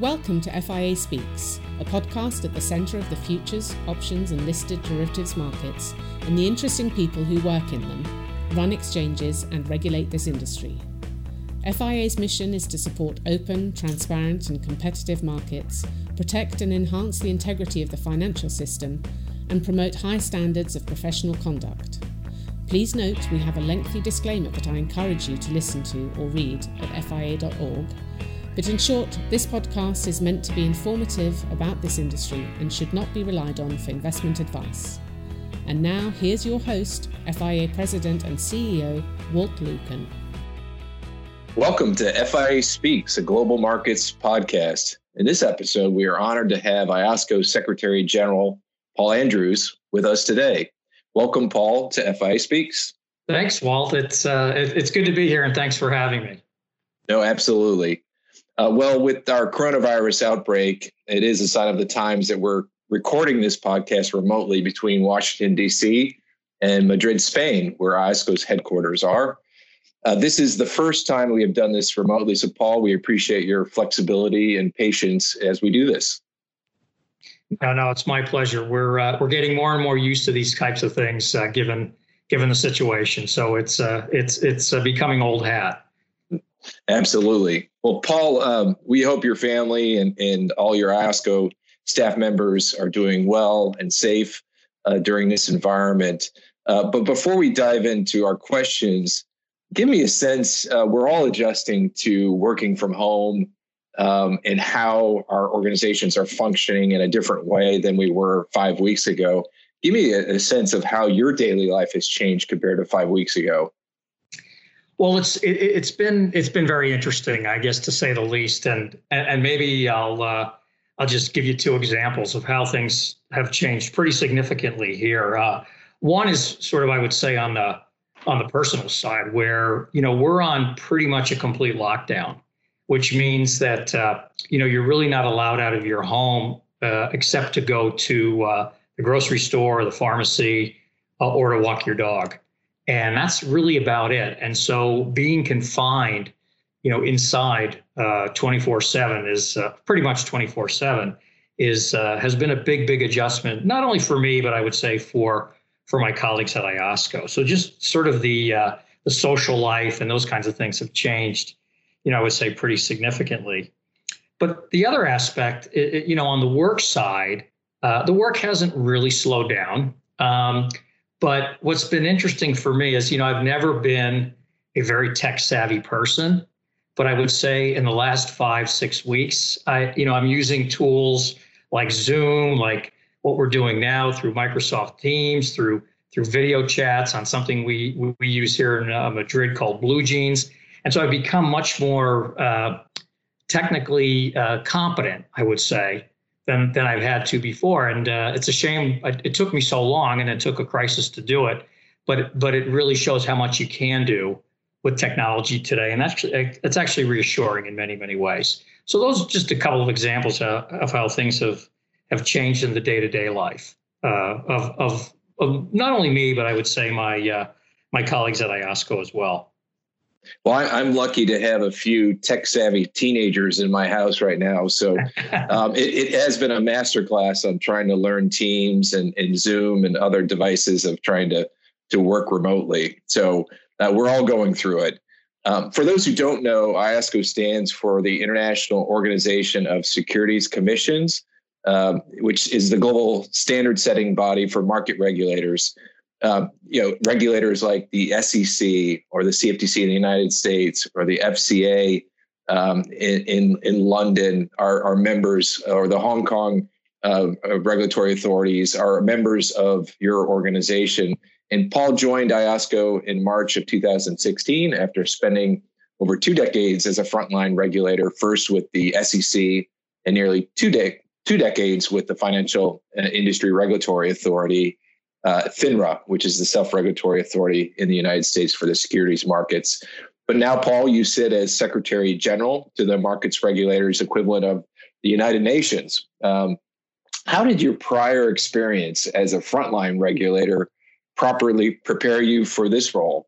Welcome to FIA Speaks, a podcast at the centre of the futures, options and listed derivatives markets and the interesting people who work in them, run exchanges and regulate this industry. FIA's mission is to support open, transparent and competitive markets, protect and enhance the integrity of the financial system and promote high standards of professional conduct. Please note we have a lengthy disclaimer that I encourage you to listen to or read at fia.org. But in short, this podcast is meant to be informative about this industry and should not be relied on for investment advice. And now, here's your host, FIA President and CEO, Walt Lucan. Welcome to FIA Speaks, a global markets podcast. In this episode, we are honored to have IOSCO Secretary General Paul Andrews with us today. Welcome, Paul, to FIA Speaks. Thanks, Walt. It's good to be here, and thanks for having me. No, absolutely. Well, with our coronavirus outbreak, it is a sign of the times that we're recording this podcast remotely between Washington, D.C. and Madrid, Spain, where IOSCO's headquarters are. This is the first time we have done this remotely. So, Paul, we appreciate your flexibility and patience as we do this. No, it's my pleasure. We're getting more and more used to these types of things, given the situation. So it's becoming old hat. Absolutely. Well, Paul, we hope your family and all your IOSCO staff members are doing well and safe during this environment. But before we dive into our questions, give me a sense, we're all adjusting to working from home and how our organizations are functioning in a different way than we were 5 weeks ago. Give me a sense of how your daily life has changed compared to 5 weeks ago. Well, it's been very interesting, I guess, to say the least, and maybe I'll just give you two examples of how things have changed pretty significantly here. One is sort of, I would say, on the personal side, where we're on pretty much a complete lockdown, which means that you're really not allowed out of your home except to go to the grocery store, or the pharmacy, or to walk your dog. And that's really about it. And so being confined, inside 24/7 is pretty much 24/7 has been a big adjustment, not only for me, but I would say for my colleagues at IOSCO. So just sort of the social life and those kinds of things have changed, I would say pretty significantly. But the other aspect, on the work side, the work hasn't really slowed down. But what's been interesting for me is, I've never been a very tech savvy person, but I would say in the last 5-6 weeks, I'm using tools like Zoom, like what we're doing now through Microsoft Teams, through video chats on something we use here in Madrid called Blue Jeans. And so I've become much more technically competent, I would say, than I've had to before. And it's a shame it took me so long, and it took a crisis to do it. But it really shows how much you can do with technology today. And it's actually reassuring in many ways. So those are just a couple of examples of how things have changed in the day-to-day life of not only me, but I would say my colleagues at IOSCO as well. Well, I'm lucky to have a few tech-savvy teenagers in my house right now. So it has been a masterclass on trying to learn Teams and Zoom and other devices of trying to work remotely. So we're all going through it. For those who don't know, IOSCO stands for the International Organization of Securities Commissions, which is the global standard-setting body for market regulators. Regulators like the SEC or the CFTC in the United States or the FCA in London are members, or the Hong Kong regulatory authorities are members of your organization. And Paul joined IOSCO in March of 2016 after spending over 2 decades as a frontline regulator, first with the SEC and nearly two decades with the Financial Industry Regulatory Authority, FINRA, which is the self-regulatory authority in the United States for the securities markets. But now, Paul, you sit as Secretary General to the markets regulators equivalent of the United Nations. How did your prior experience as a frontline regulator properly prepare you for this role?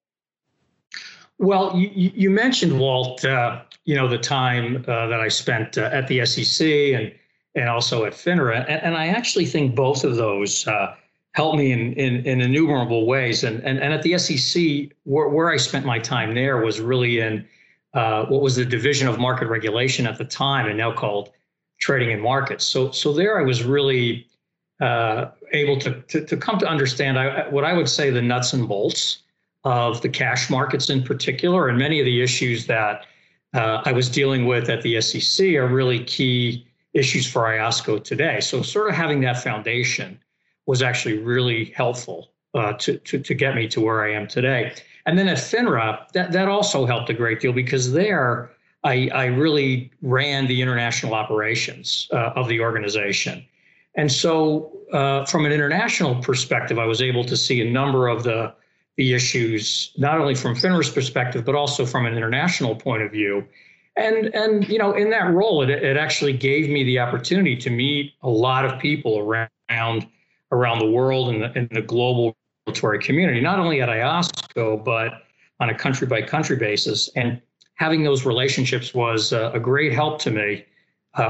Well, you mentioned, Walt, the time that I spent at the SEC and also at FINRA. And I actually think both of those helped me in innumerable ways. And at the SEC, where I spent my time there was really in what was the Division of Market Regulation at the time and now called Trading and Markets. So there I was really able to come to understand what I would say the nuts and bolts of the cash markets in particular, and many of the issues that I was dealing with at the SEC are really key issues for IOSCO today. So sort of having that foundation was actually really helpful to get me to where I am today. And then at FINRA, that also helped a great deal, because there I really ran the international operations of the organization. And so from an international perspective, I was able to see a number of the issues, not only from FINRA's perspective, but also from an international point of view. And you know, in that role, it actually gave me the opportunity to meet a lot of people around the world and in the global regulatory community, not only at IOSCO, but on a country-by-country basis. And having those relationships was a great help to me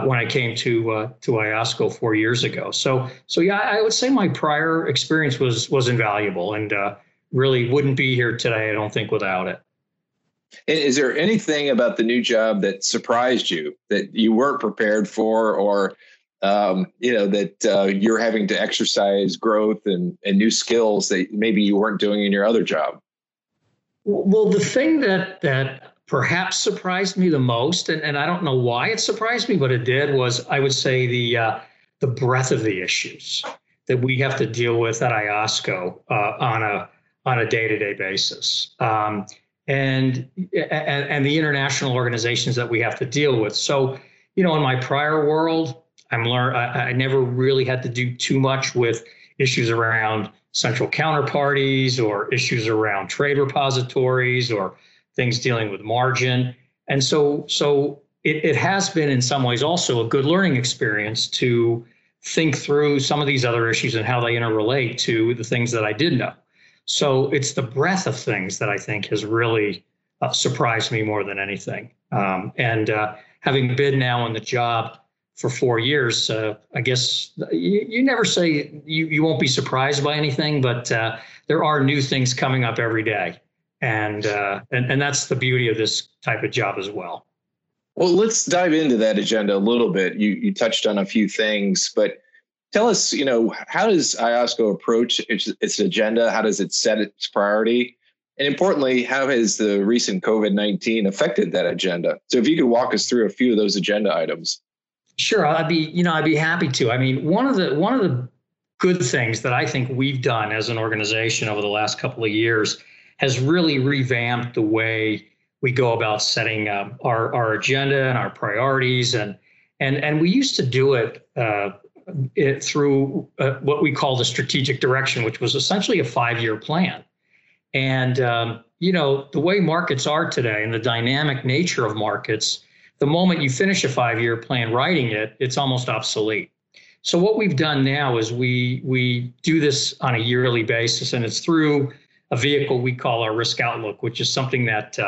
when I came to IOSCO 4 years ago. So yeah, I would say my prior experience was invaluable, and really wouldn't be here today, I don't think, without it. And is there anything about the new job that surprised you, that you weren't prepared for, or that you're having to exercise growth and new skills that maybe you weren't doing in your other job? Well, the thing that perhaps surprised me the most, and I don't know why it surprised me, but it did, was, I would say, the breadth of the issues that we have to deal with at IOSCO on a day-to-day basis, and the international organizations that we have to deal with. So, you know, in my prior world, I never really had to do too much with issues around central counterparties or issues around trade repositories or things dealing with margin. And so it has been in some ways also a good learning experience to think through some of these other issues and how they interrelate to the things that I did know. So it's the breadth of things that I think has really surprised me more than anything. And having been now on the job for 4 years, I guess you never say you won't be surprised by anything, but there are new things coming up every day. And that's the beauty of this type of job as well. Well, let's dive into that agenda a little bit. You touched on a few things, but tell us, you know, how does IOSCO approach its agenda? How does it set its priority? And importantly, how has the recent COVID-19 affected that agenda? So if you could walk us through a few of those agenda items. Sure, I'd be happy to. I mean, one of the good things that I think we've done as an organization over the last couple of years has really revamped the way we go about setting our agenda and our priorities, and we used to do it through what we call the strategic direction, which was essentially a 5-year plan. And you know, the way markets are today and the dynamic nature of markets, the moment you finish a 5-year plan writing it, it's almost obsolete. So what we've done now is we do this on a yearly basis, and it's through a vehicle we call our risk outlook, which is something that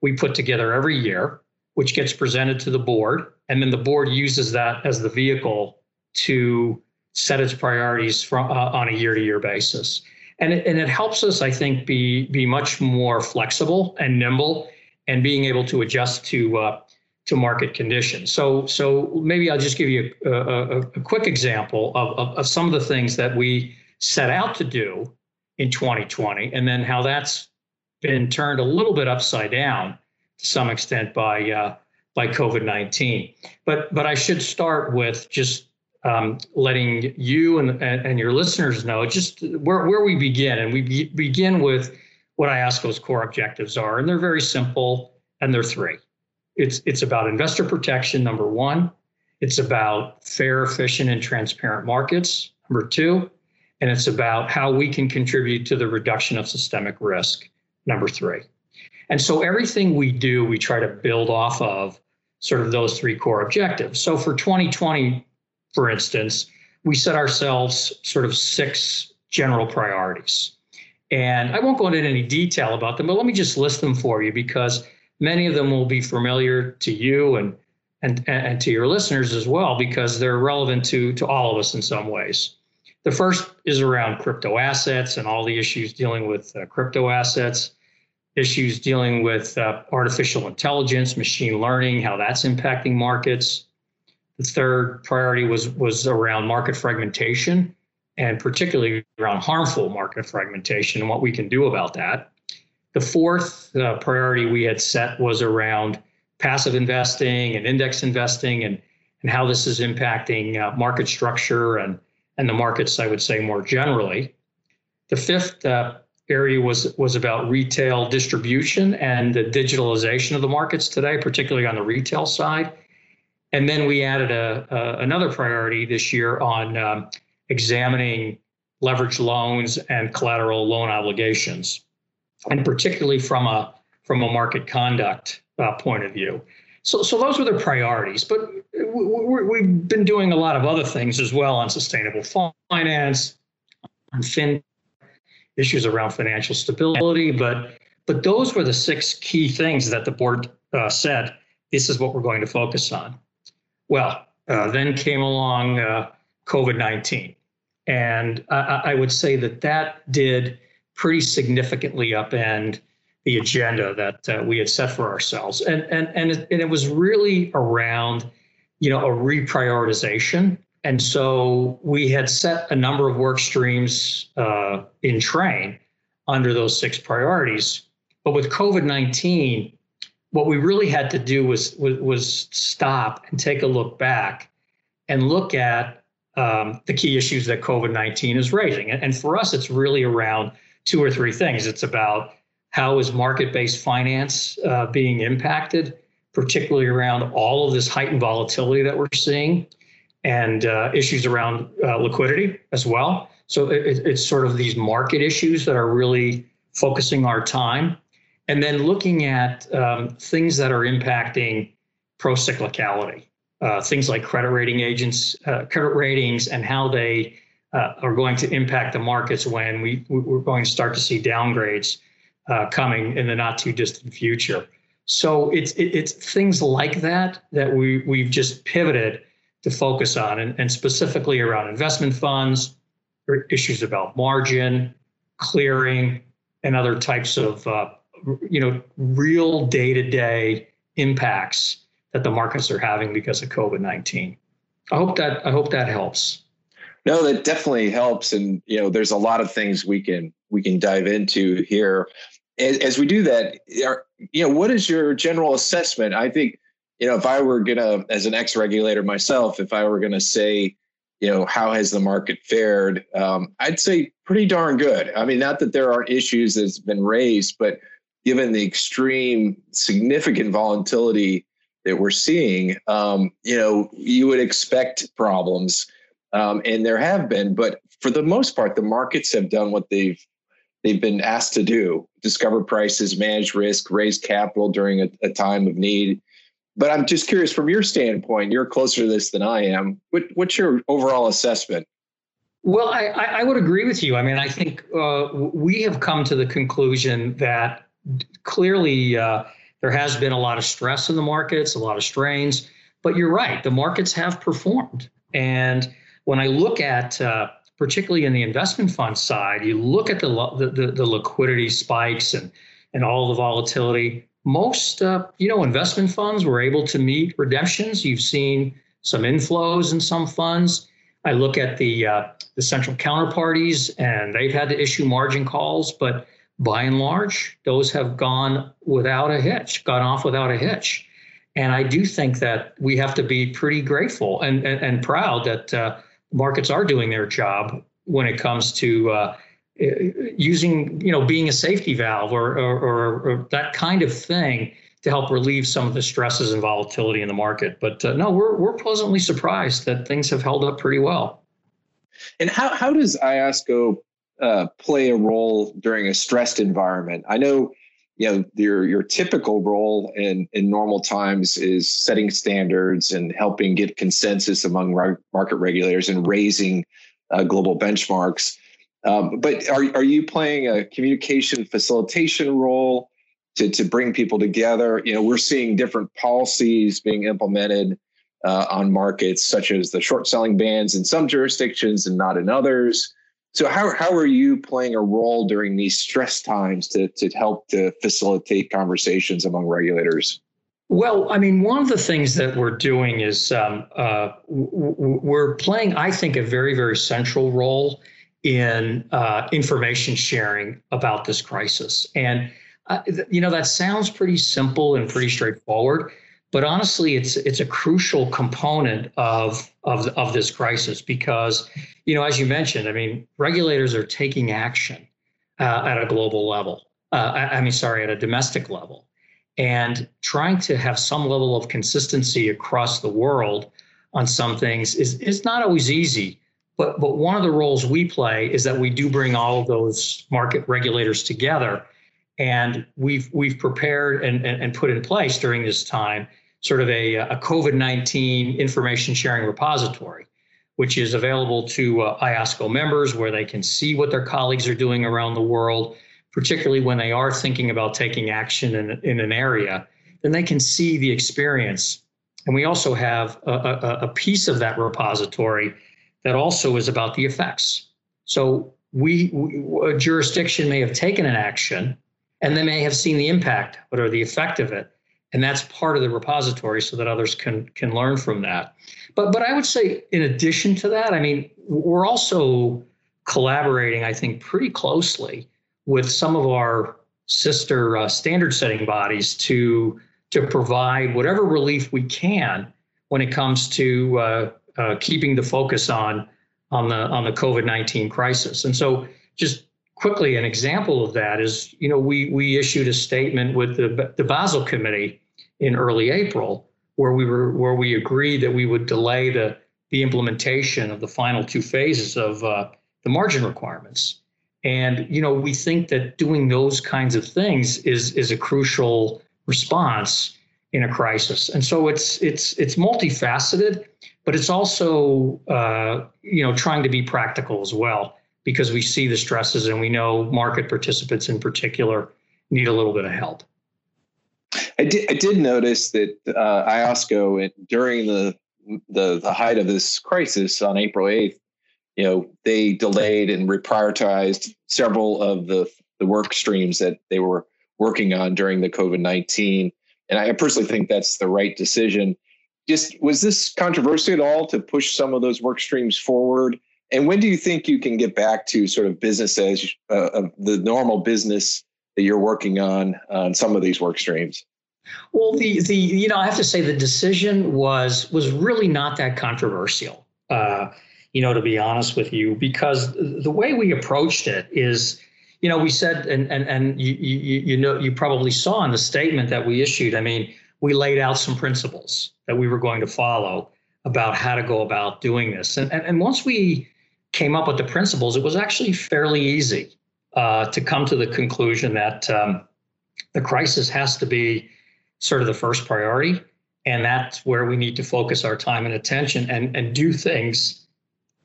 we put together every year, which gets presented to the board. And then the board uses that as the vehicle to set its priorities from on a year-to-year basis. And it helps us, I think, be much more flexible and nimble and being able to adjust to market conditions. So maybe I'll just give you a quick example of some of the things that we set out to do in 2020, and then how that's been turned a little bit upside down to some extent by COVID-19. But I should start with just letting you and your listeners know just where we begin. And we begin with what IOSCO's core objectives are, and they're very simple, and they're three. It's about investor protection, number one. It's about fair, efficient, and transparent markets, number two. And it's about how we can contribute to the reduction of systemic risk, number three. And so everything we do, we try to build off of sort of those three core objectives. So for 2020, for instance, we set ourselves sort of 6 general priorities. And I won't go into any detail about them, but let me just list them for you, because many of them will be familiar to you and to your listeners as well, because they're relevant to all of us in some ways. The first is around crypto assets and all the issues dealing with crypto assets, issues dealing with artificial intelligence, machine learning, how that's impacting markets. The third priority was around market fragmentation, and particularly around harmful market fragmentation and what we can do about that. The fourth priority we had set was around passive investing and index investing and how this is impacting market structure and the markets, I would say, more generally. The fifth area was about retail distribution and the digitalization of the markets today, particularly on the retail side. And then we added another priority this year on examining leveraged loans and collateral loan obligations, and particularly from a market conduct point of view. So those were the priorities, but we've been doing a lot of other things as well on sustainable finance, on FINRA, issues around financial stability, but those were the six key things that the board said, this is what we're going to focus on. Well, then came along COVID-19. And I would say that did pretty significantly upend the agenda that we had set for ourselves. And it was really around, a reprioritization. And so we had set a number of work streams in train under those six priorities. But with COVID-19, what we really had to do was stop and take a look back and look at the key issues that COVID-19 is raising. And for us, it's really around two or three things. It's about how is market-based finance being impacted, particularly around all of this heightened volatility that we're seeing, and issues around liquidity as well. So it's sort of these market issues that are really focusing our time. And then looking at things that are impacting pro-cyclicality. Things like credit ratings and how they are going to impact the markets when we're going to start to see downgrades coming in the not too distant future. So it's things like that we've just pivoted to focus on, and specifically around investment funds, issues about margin, clearing, and other types of real day-to-day impacts that the markets are having because of COVID-19. I hope that helps. No, that definitely helps. And, there's a lot of things we can dive into here. As we do that, what is your general assessment? I think, if I were gonna, as an ex-regulator myself, if I were gonna say, how has the market fared? I'd say pretty darn good. I mean, not that there aren't issues that's been raised, but given the extreme significant volatility that we're seeing, you would expect problems, and there have been. But for the most part, the markets have done what they've been asked to do: discover prices, manage risk, raise capital during a time of need. But I'm just curious, from your standpoint, you're closer to this than I am. What's your overall assessment? Well, I would agree with you. I mean, I think we have come to the conclusion that clearly, there has been a lot of stress in the markets, a lot of strains, but you're right, the markets have performed. And when I look at, particularly in the investment fund side, you look at the liquidity spikes and all the volatility, most investment funds were able to meet redemptions. You've seen some inflows in some funds. I look at the central counterparties, and they've had to issue margin calls, but by and large, those have gone off without a hitch. And I do think that we have to be pretty grateful and proud that markets are doing their job when it comes to using, being a safety valve or that kind of thing to help relieve some of the stresses and volatility in the market. But no, we're pleasantly surprised that things have held up pretty well. And how does IOSCO play a role during a stressed environment? I know, your typical role in normal times is setting standards and helping get consensus among market regulators and raising global benchmarks. But are you playing a communication facilitation role to bring people together? You know, we're seeing different policies being implemented on markets, such as the short selling bans in some jurisdictions and not in others. So how are you playing a role during these stress times to help to facilitate conversations among regulators? Well, I mean, one of the things that we're doing is we're playing, I think, a very, very central role in information sharing about this crisis. And, you know, that sounds pretty simple and pretty straightforward, but honestly, it's a crucial component of this crisis because, you know, as you mentioned, I mean, regulators are taking action at a global level. At a domestic level. And trying to have some level of consistency across the world on some things is not always easy. But one of the roles we play is that we do bring all of those market regulators together. And we've prepared and put in place during this time sort of a COVID-19 information sharing repository, which is available to IOSCO members where they can see what their colleagues are doing around the world, particularly when they are thinking about taking action in an area, then they can see the experience. And we also have a piece of that repository that also is about the effects. So a jurisdiction may have taken an action and they may have seen the impact, what are the effect of it? And that's part of the repository so that others can learn from that. But I would say in addition to that, I mean, we're also collaborating, I think, pretty closely with some of our sister standard setting bodies to provide whatever relief we can when it comes to keeping the focus on the COVID-19 crisis. And so just quickly, an example of that is, you know, we issued a statement with the Basel Committee in early April where we agreed that we would delay the implementation of the final two phases of the margin requirements. And, you know, we think that doing those kinds of things is a crucial response in a crisis. And so it's multifaceted, but it's also, you know, trying to be practical as well, because we see the stresses and we know market participants in particular need a little bit of help. I did notice that IOSCO during the height of this crisis on April 8th, you know, they delayed and reprioritized several of the work streams that they were working on during the COVID-19. And I personally think that's the right decision. Just was this controversial at all to push some of those work streams forward? And when do you think you can get back to sort of business as the normal business that you're working on some of these work streams? Well, the you know, I have to say the decision was really not that controversial. You know, to be honest with you, because the way we approached it is, you know, we said, and you know, you probably saw in the statement that we issued, I mean, we laid out some principles that we were going to follow about how to go about doing this. And once we came up with the principles, it was actually fairly easy to come to the conclusion that the crisis has to be sort of the first priority. And that's where we need to focus our time and attention and do things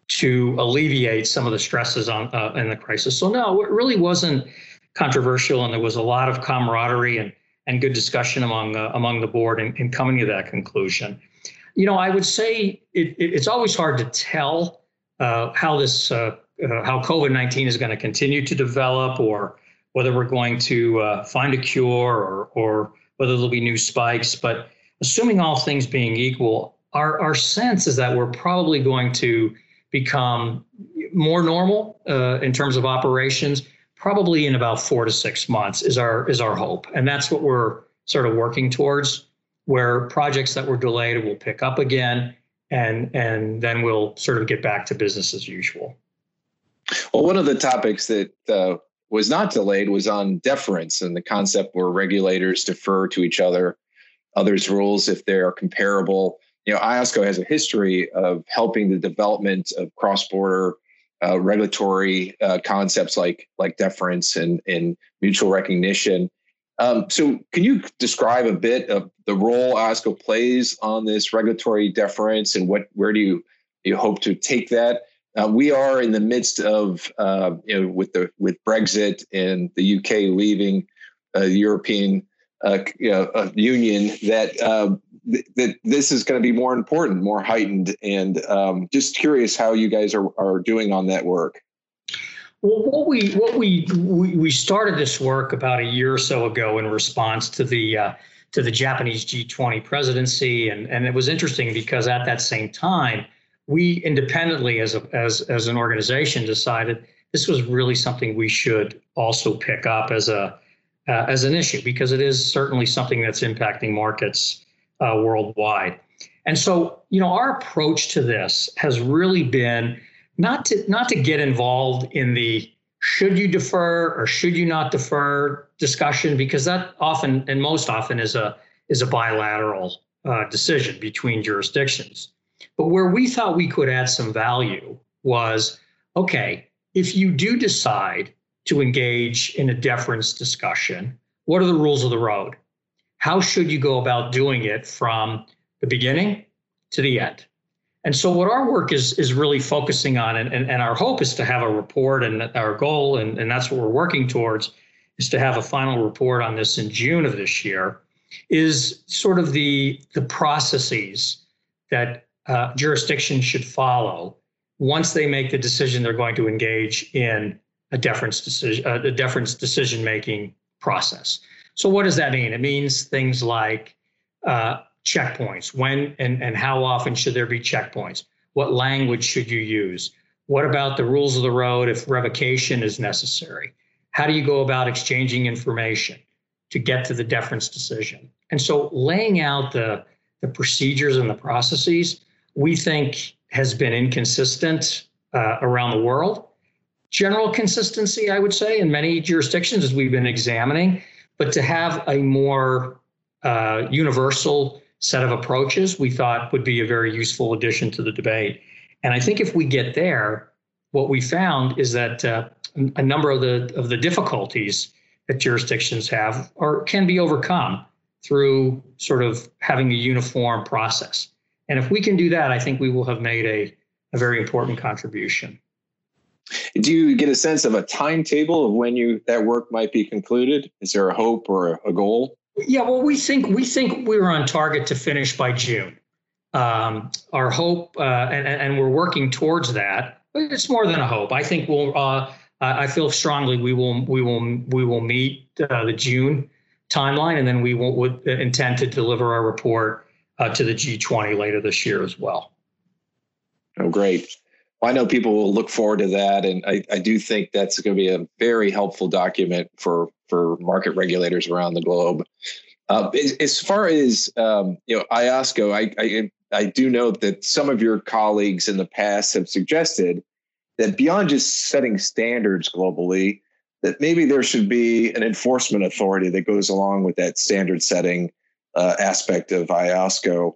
to alleviate some of the stresses in the crisis. So no, it really wasn't controversial, and there was a lot of camaraderie and good discussion among the board in coming to that conclusion. You know, I would say it's always hard to tell how COVID-19 is going to continue to develop, or whether we're going to find a cure, or whether there'll be new spikes. But assuming all things being equal, our sense is that we're probably going to become more normal in terms of operations, probably in about 4 to 6 months is our hope. And that's what we're sort of working towards, where projects that were delayed will pick up again, and then we'll sort of get back to business as usual. Well, one of the topics that was not delayed was on deference and the concept where regulators defer to others' rules if they are comparable. You know, IOSCO has a history of helping the development of cross-border regulatory concepts like deference and mutual recognition. So can you describe a bit of the role IOSCO plays on this regulatory deference, and where do you hope to take that? We are in the midst of, with Brexit and the UK leaving the European Union, that this is going to be more important, more heightened, and just curious how you guys are doing on that work. Well, we started this work about a year or so ago in response to the Japanese G20 presidency, and it was interesting because at that same time, we independently as an organization decided this was really something we should also pick up as an issue, because it is certainly something that's impacting markets worldwide. And so, you know, our approach to this has really been not to get involved in the should you defer or should you not defer discussion, because that often and most often is a bilateral decision between jurisdictions. But where we thought we could add some value was, okay, if you do decide to engage in a deference discussion, what are the rules of the road? How should you go about doing it from the beginning to the end? And so what our work is really focusing on, and our hope is to have a report, and our goal, and that's what we're working towards, is to have a final report on this in June of this year, is sort of the processes that jurisdictions should follow once they make the decision they're going to engage in a deference decision-making process. So what does that mean? It means things like checkpoints. When and how often should there be checkpoints? What language should you use? What about the rules of the road if revocation is necessary? How do you go about exchanging information to get to the deference decision? And so laying out the procedures and the processes, we think, has been inconsistent around the world. General consistency, I would say, in many jurisdictions as we've been examining, but to have a more universal set of approaches, we thought would be a very useful addition to the debate. And I think if we get there, what we found is that a number of the difficulties that jurisdictions have can be overcome through sort of having a uniform process. And if we can do that, I think we will have made a very important contribution. Do you get a sense of a timetable of when that work might be concluded? Is there a hope or a goal? Yeah, well, we think we're on target to finish by June. Our hope, and we're working towards that. But it's more than a hope. I think we'll. I feel strongly we will meet the June timeline, and then we would intend to deliver our report to the G20 later this year as well. Oh, great. I know people will look forward to that, and I do think that's going to be a very helpful document for market regulators around the globe. As far as IOSCO, I do note that some of your colleagues in the past have suggested that beyond just setting standards globally, that maybe there should be an enforcement authority that goes along with that standard setting aspect of IOSCO.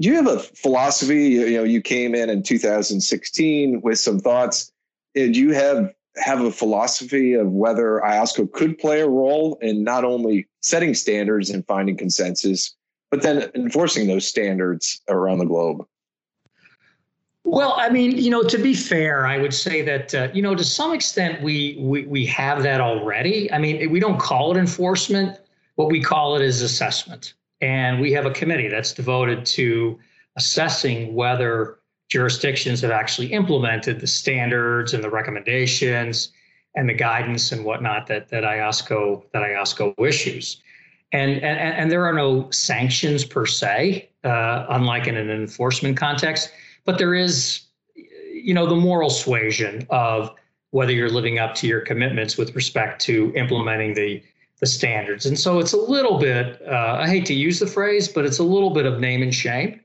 Do you have a philosophy? You came in 2016 with some thoughts. Do you have a philosophy of whether IOSCO could play a role in not only setting standards and finding consensus, but then enforcing those standards around the globe? Well, I mean, to be fair, I would say that, to some extent, we have that already. I mean, we don't call it enforcement. What we call it is assessment. And we have a committee that's devoted to assessing whether jurisdictions have actually implemented the standards and the recommendations and the guidance and whatnot that IOSCO issues. And there are no sanctions per se, unlike in an enforcement context, but there is, the moral suasion of whether you're living up to your commitments with respect to implementing the standards. And so it's a little bit, I hate to use the phrase, but it's a little bit of name and shame.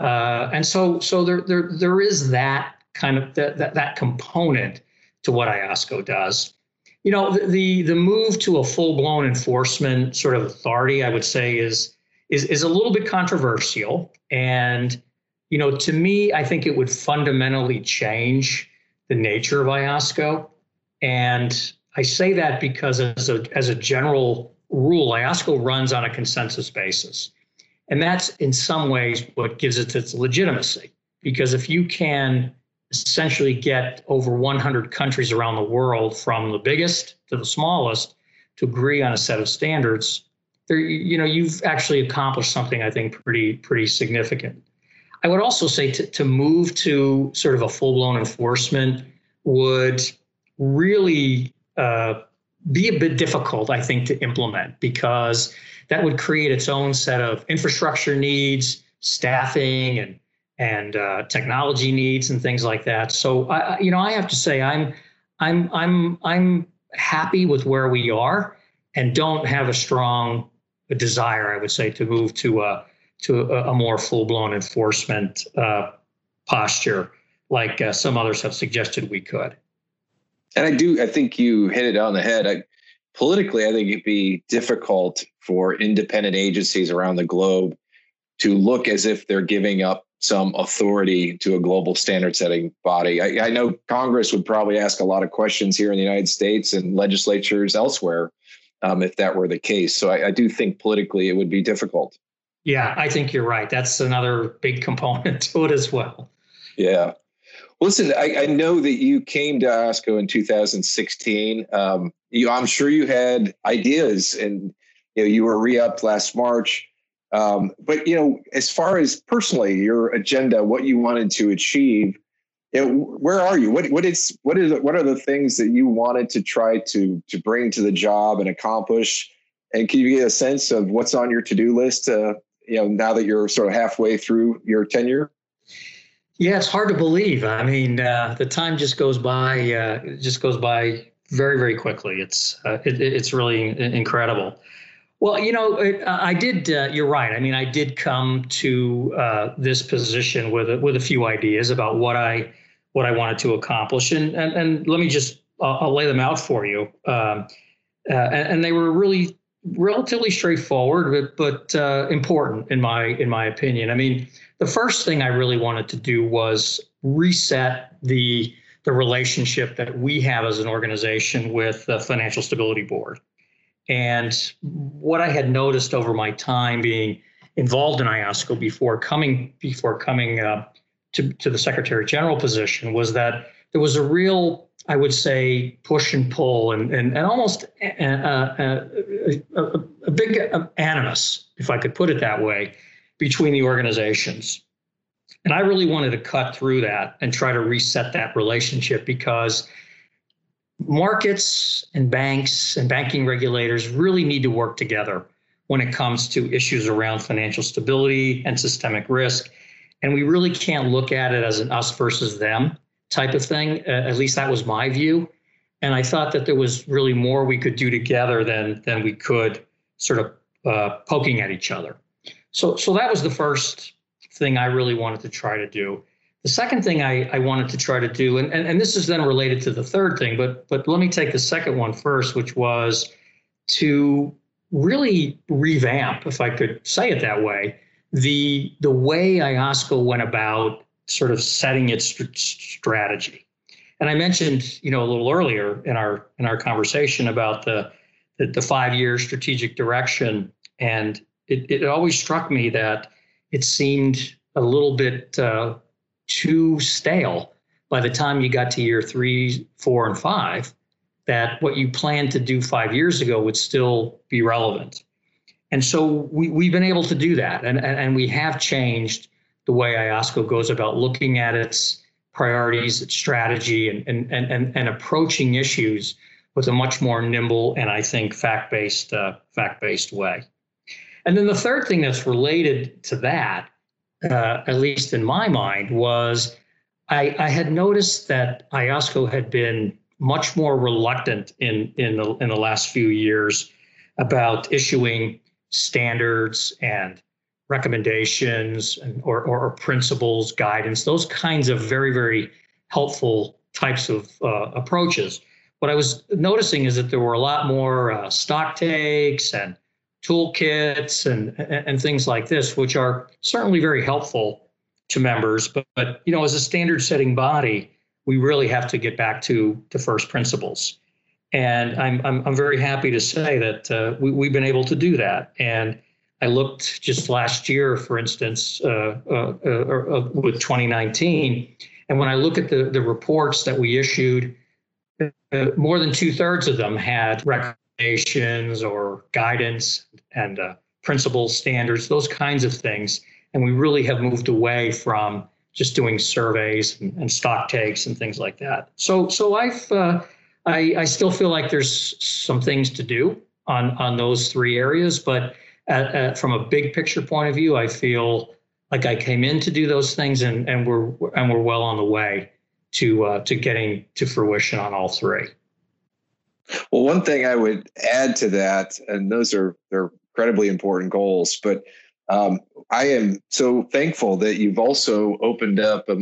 And so there is that kind of that component to what IOSCO does. The move to a full-blown enforcement sort of authority, I would say, is a little bit controversial. And, to me, I think it would fundamentally change the nature of IOSCO. And I say that because as a general rule, IOSCO runs on a consensus basis. And that's in some ways what gives it its legitimacy, because if you can essentially get over 100 countries around the world, from the biggest to the smallest, to agree on a set of standards, there, you've actually accomplished something, I think, pretty significant. I would also say to move to sort of a full-blown enforcement would really be a bit difficult, I think, to implement, because that would create its own set of infrastructure needs, staffing, and technology needs, and things like that. So, I have to say I'm happy with where we are, and don't have a strong desire, I would say, to move to a more full-blown enforcement posture, like some others have suggested we could. And I think you hit it on the head. Politically, I think it'd be difficult for independent agencies around the globe to look as if they're giving up some authority to a global standard-setting body. I know Congress would probably ask a lot of questions here in the United States, and legislatures elsewhere, if that were the case. So I do think politically it would be difficult. Yeah, I think you're right. That's another big component to it as well. Yeah. Listen, I know that you came to IOSCO in 2016. I'm sure you had ideas, and you were re-upped last March. But as far as personally your agenda, what you wanted to achieve, where are you? What are the things that you wanted to try to bring to the job and accomplish? And can you get a sense of what's on your to-do list? Now that you're sort of halfway through your tenure. Yeah, it's hard to believe. I mean, the time just goes by. Very, very quickly. It's really incredible. Well, I did. You're right. I mean, I did come to this position with a few ideas about what I wanted to accomplish, and let me just I'll lay them out for you. And they were really relatively straightforward, but important in my opinion. I mean, the first thing I really wanted to do was reset the relationship that we have as an organization with the Financial Stability Board. And what I had noticed over my time being involved in IOSCO before coming to the Secretary General position was that there was a real, I would say, push and pull and almost a big animus, if I could put it that way, between the organizations. And I really wanted to cut through that and try to reset that relationship, because markets and banks and banking regulators really need to work together when it comes to issues around financial stability and systemic risk. And we really can't look at it as an us versus them type of thing. At least that was my view. And I thought that there was really more we could do together than we could sort of poking at each other. So that was the first thing I really wanted to try to do. The second thing I wanted to try to do, and this is then related to the third thing, but let me take the second one first, which was to really revamp, if I could say it that way, the way IOSCO went about sort of setting its strategy. And I mentioned, a little earlier in our conversation about the 5-year strategic direction, and it always struck me that it seemed a little bit too stale by the time you got to year 3, 4, and 5, that what you planned to do 5 years ago would still be relevant. And so we've been able to do that. And we have changed the way IOSCO goes about looking at its priorities, its strategy, and approaching issues with a much more nimble and, I think, fact-based way. And then the third thing that's related to that, at least in my mind, was I had noticed that IOSCO had been much more reluctant in the last few years about issuing standards and recommendations or principles, guidance, those kinds of very, very helpful types of approaches. What I was noticing is that there were a lot more stock takes and toolkits and things like this, which are certainly very helpful to members. But as a standard setting body, we really have to get back to first principles. And I'm very happy to say that we've been able to do that. And I looked just last year, for instance, with 2019, And when I look at the reports that we issued, more than 2/3 of them had recommendations or guidance and principles, standards, those kinds of things. And we really have moved away from just doing surveys and stock takes and things like that. So I still feel like there's some things to do on those three areas, but from a big picture point of view, I feel like I came in to do those things, and we're well on the way to getting to fruition on all three. Well, one thing I would add to that, and they're incredibly important goals, but I am so thankful that you've also opened up a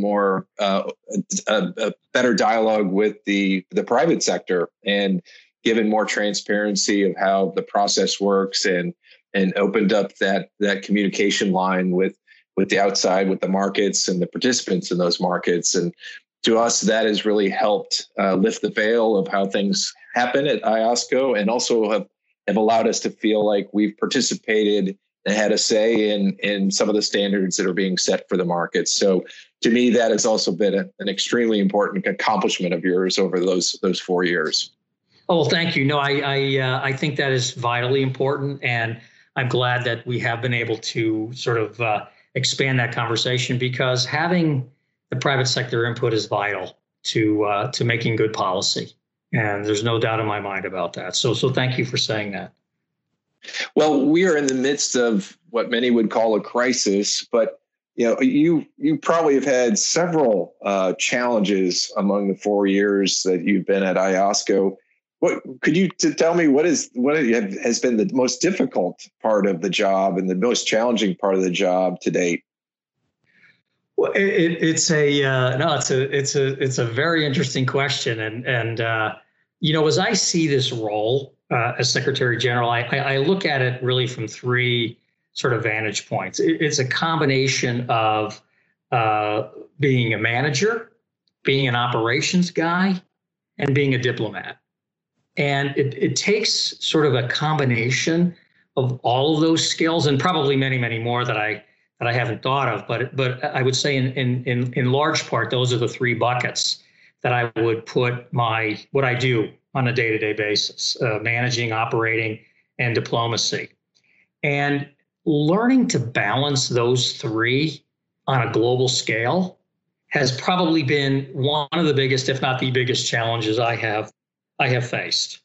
better dialogue with the private sector and given more transparency of how the process works, and opened up that communication line with the outside, with the markets and the participants in those markets. And to us, that has really helped lift the veil of how things happen at IOSCO, and also have allowed us to feel like we've participated and had a say in some of the standards that are being set for the markets. So to me, that has also been an extremely important accomplishment of yours over those 4 years. Oh, thank you. No, I think that is vitally important, and I'm glad that we have been able to sort of expand that conversation, because having the private sector input is vital to making good policy, and there's no doubt in my mind about that. So thank you for saying that. Well, we are in the midst of what many would call a crisis, but you probably have had several challenges among the 4 years that you've been at IOSCO. What could you tell me? What has been the most difficult part of the job and the most challenging part of the job to date? Well, it's a very interesting question, and as I see this role as Secretary General, I look at it really from three sort of vantage points. It's a combination of being a manager, being an operations guy, and being a diplomat. And it takes sort of a combination of all of those skills, and probably many, many more that I haven't thought of. But I would say in large part, those are the three buckets that I would put what I do on a day-to-day basis: managing, operating, and diplomacy. And learning to balance those three on a global scale has probably been one of the biggest, if not the biggest, challenges I have faced.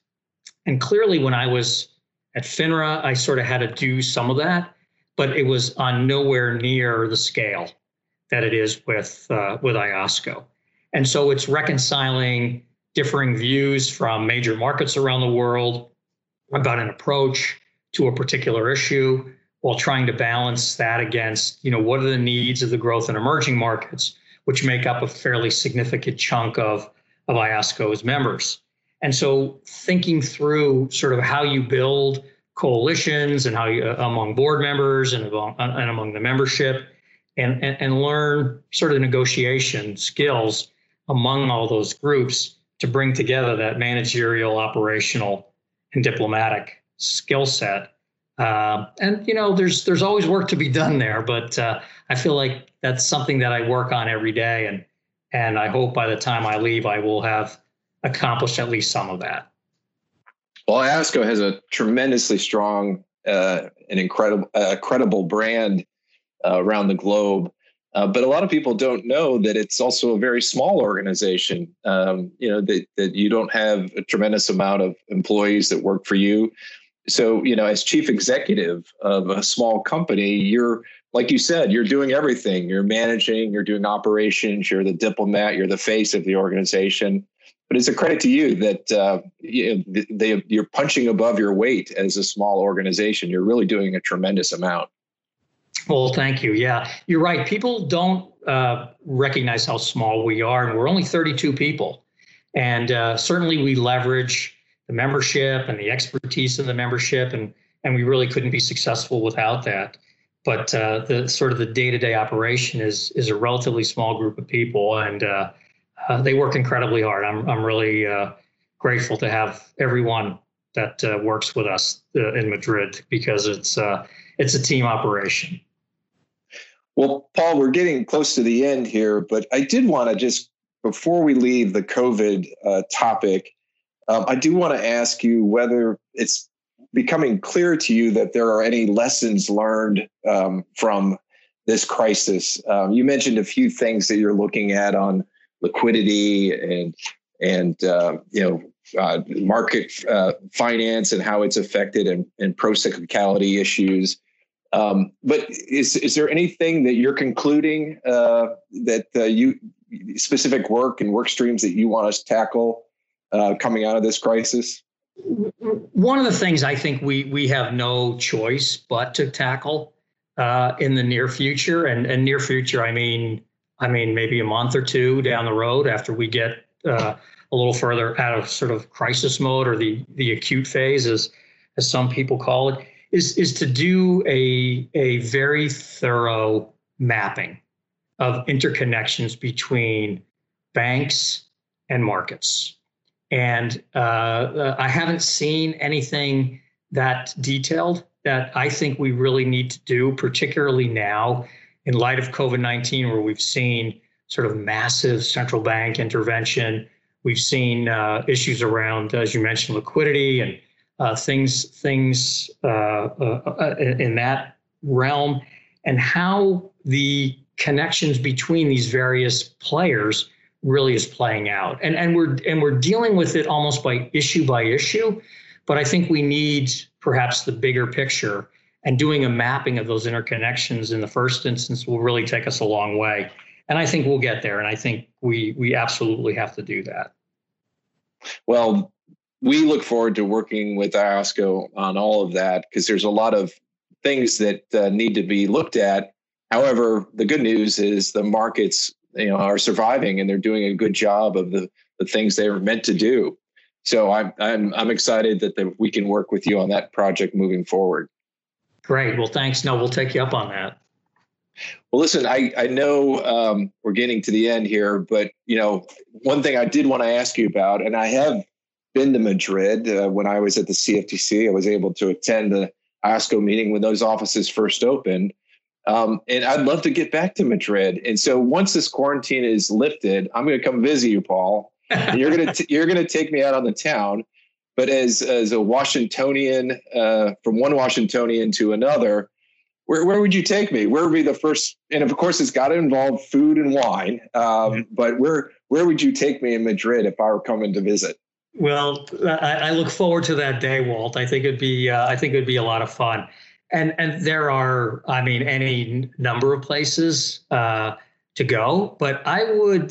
And clearly when I was at FINRA, I sort of had to do some of that, but it was on nowhere near the scale that it is with IOSCO. And so it's reconciling differing views from major markets around the world about an approach to a particular issue, while trying to balance that against, what are the needs of the growth in emerging markets, which make up a fairly significant chunk of IOSCO's members. And so thinking through sort of how you build coalitions and how you among board members and among the membership and learn sort of negotiation skills among all those groups to bring together that managerial, operational, and diplomatic skill set. There's always work to be done there, but I feel like that's something that I work on every day. And I hope by the time I leave, I will have accomplished at least some of that. Well, IOSCO has a tremendously strong and credible brand around the globe. But a lot of people don't know that it's also a very small organization, that you don't have a tremendous amount of employees that work for you. So, as chief executive of a small company, you're, like you said, you're doing everything. You're managing, you're doing operations, you're the diplomat, you're the face of the organization. But it's a credit to you that you're punching above your weight as a small organization. You're really doing a tremendous amount. Well, thank you. Yeah, you're right. People don't recognize how small we are, and we're only 32 people. And certainly we leverage the membership and the expertise of the membership, and we really couldn't be successful without that. But the sort of the day-to-day operation is a relatively small group of people, and they work incredibly hard. I'm really grateful to have everyone that works with us in Madrid, because it's a team operation. Well, Paul, we're getting close to the end here, but I did want to just, before we leave the COVID topic, I do want to ask you whether it's becoming clear to you that there are any lessons learned from this crisis. You mentioned a few things that you're looking at on liquidity and market finance and how it's affected and pro-cyclicality issues. But is there anything that you're concluding that you specific work and work streams that you want us to tackle coming out of this crisis? One of the things I think we have no choice but to tackle in the near future, and near future, I mean maybe a month or two down the road after we get a little further out of sort of crisis mode, or the acute phase, as some people call it, is to do a very thorough mapping of interconnections between banks and markets. And I haven't seen anything that detailed that I think we really need to do, particularly now in light of COVID-19, where we've seen sort of massive central bank intervention. We've seen issues around, as you mentioned, liquidity and things in that realm, and how the connections between these various players really is playing out. And we're dealing with it almost by issue, but I think we need perhaps the bigger picture, and doing a mapping of those interconnections in the first instance will really take us a long way. And I think we'll get there. And I think we absolutely have to do that. Well, we look forward to working with IOSCO on all of that, because there's a lot of things that need to be looked at. However, the good news is the markets, are surviving, and they're doing a good job of the things they were meant to do. So I'm excited that we can work with you on that project moving forward. Great. Well, thanks. No, we'll take you up on that. Well, listen, I know we're getting to the end here, but one thing I did want to ask you about, and I have been to Madrid when I was at the CFTC. I was able to attend the IOSCO meeting when those offices first opened. And I'd love to get back to Madrid. And so once this quarantine is lifted, I'm going to come visit you, Paul. And you're going to take me out on the town. But as a Washingtonian, from one Washingtonian to another, where would you take me? Where would be the first? And of course, it's got to involve food and wine. But where would you take me in Madrid if I were coming to visit? Well, I look forward to that day, Walt. I think it'd be a lot of fun. And there are, any number of places to go, but I would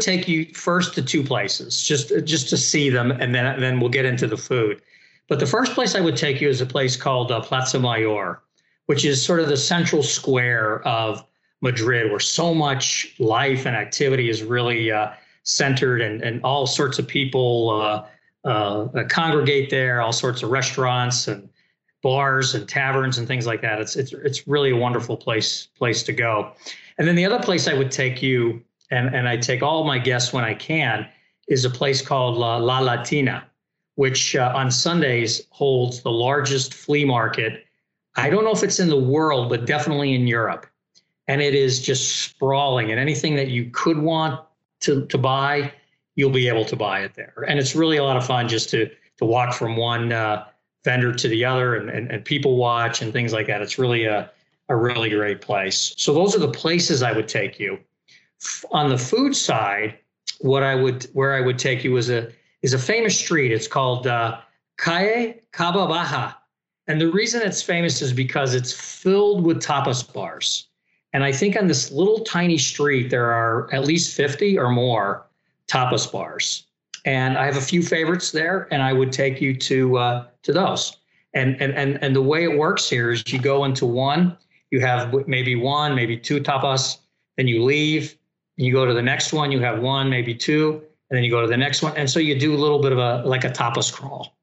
take you first to two places just to see them, and then we'll get into the food. But the first place I would take you is a place called Plaza Mayor, which is sort of the central square of Madrid, where so much life and activity is really centered, and all sorts of people congregate there, all sorts of restaurants and bars and taverns and things like that. It's really a wonderful place to go. And then the other place I would take you, and I take all my guests when I can, is a place called La Latina, which on Sundays holds the largest flea market. I don't know if it's in the world, but definitely in Europe. And it is just sprawling, and anything that you could want to buy, you'll be able to buy it there. And it's really a lot of fun just to walk from one vendor to the other, and people watch and things like that. It's really a really great place. So those are the places I would take you. On the food side, where I would take you is a famous street. It's called Calle Caba Baja. And the reason it's famous is because it's filled with tapas bars. And I think on this little tiny street, there are at least 50 or more tapas bars. And I have a few favorites there, and I would take you to those. And the way it works here is you go into one, you have maybe one, maybe two tapas, then you leave, you go to the next one, you have one, maybe two, and then you go to the next one. And so you do a little bit of a tapas crawl.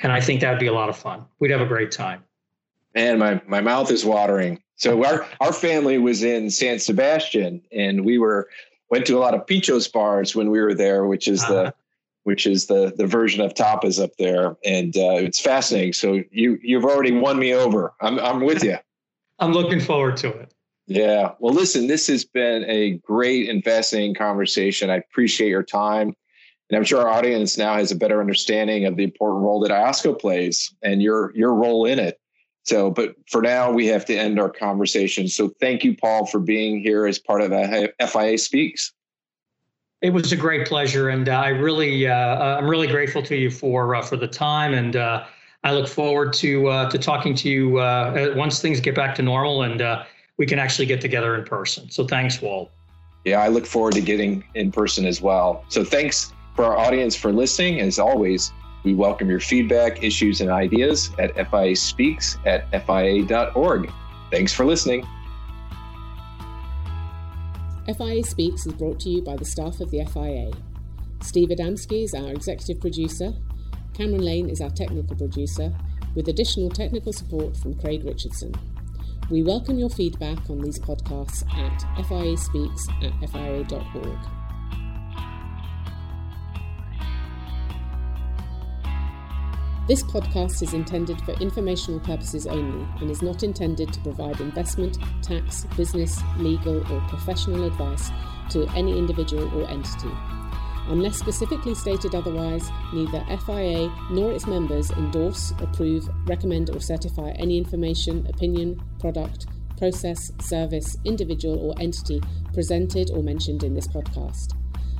And I think that'd be a lot of fun. We'd have a great time. Man, my mouth is watering. So our family was in San Sebastian, and we went to a lot of Pichos bars when we were there, which is the version of tapas up there. And it's fascinating. So you've already won me over. I'm with you. I'm looking forward to it. Yeah. Well, listen, this has been a great and fascinating conversation. I appreciate your time. And I'm sure our audience now has a better understanding of the important role that IOSCO plays and your role in it. So, but for now, we have to end our conversation. So thank you, Paul, for being here as part of FIA Speaks. It was a great pleasure. And I'm really grateful to you for the time. And I look forward to talking to you once things get back to normal and we can actually get together in person. So thanks, Walt. Yeah, I look forward to getting in person as well. So thanks for our audience for listening. As always, we welcome your feedback, issues, and ideas at FIASpeaks@FIA.org. Thanks for listening. FIA Speaks is brought to you by the staff of the FIA. Steve Adamski is our executive producer. Cameron Lane is our technical producer, with additional technical support from Craig Richardson. We welcome your feedback on these podcasts at FIASpeaks@FIA.org. This podcast is intended for informational purposes only and is not intended to provide investment, tax, business, legal, or professional advice to any individual or entity. Unless specifically stated otherwise, neither FIA nor its members endorse, approve, recommend, or certify any information, opinion, product, process, service, individual, or entity presented or mentioned in this podcast.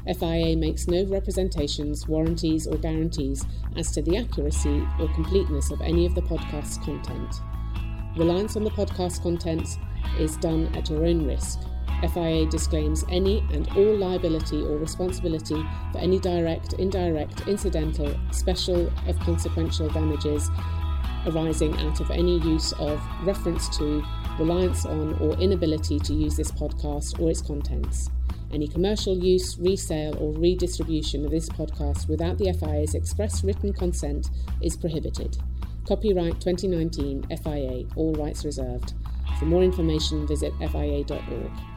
FIA makes no representations, warranties, or guarantees as to the accuracy or completeness of any of the podcast's content. Reliance on the podcast contents is done at your own risk. FIA disclaims any and all liability or responsibility for any direct, indirect, incidental, special, or consequential damages arising out of any use of, reference to, reliance on, or inability to use this podcast or its contents. Any commercial use, resale, or redistribution of this podcast without the FIA's express written consent is prohibited. Copyright 2019 FIA, all rights reserved. For more information, visit FIA.org.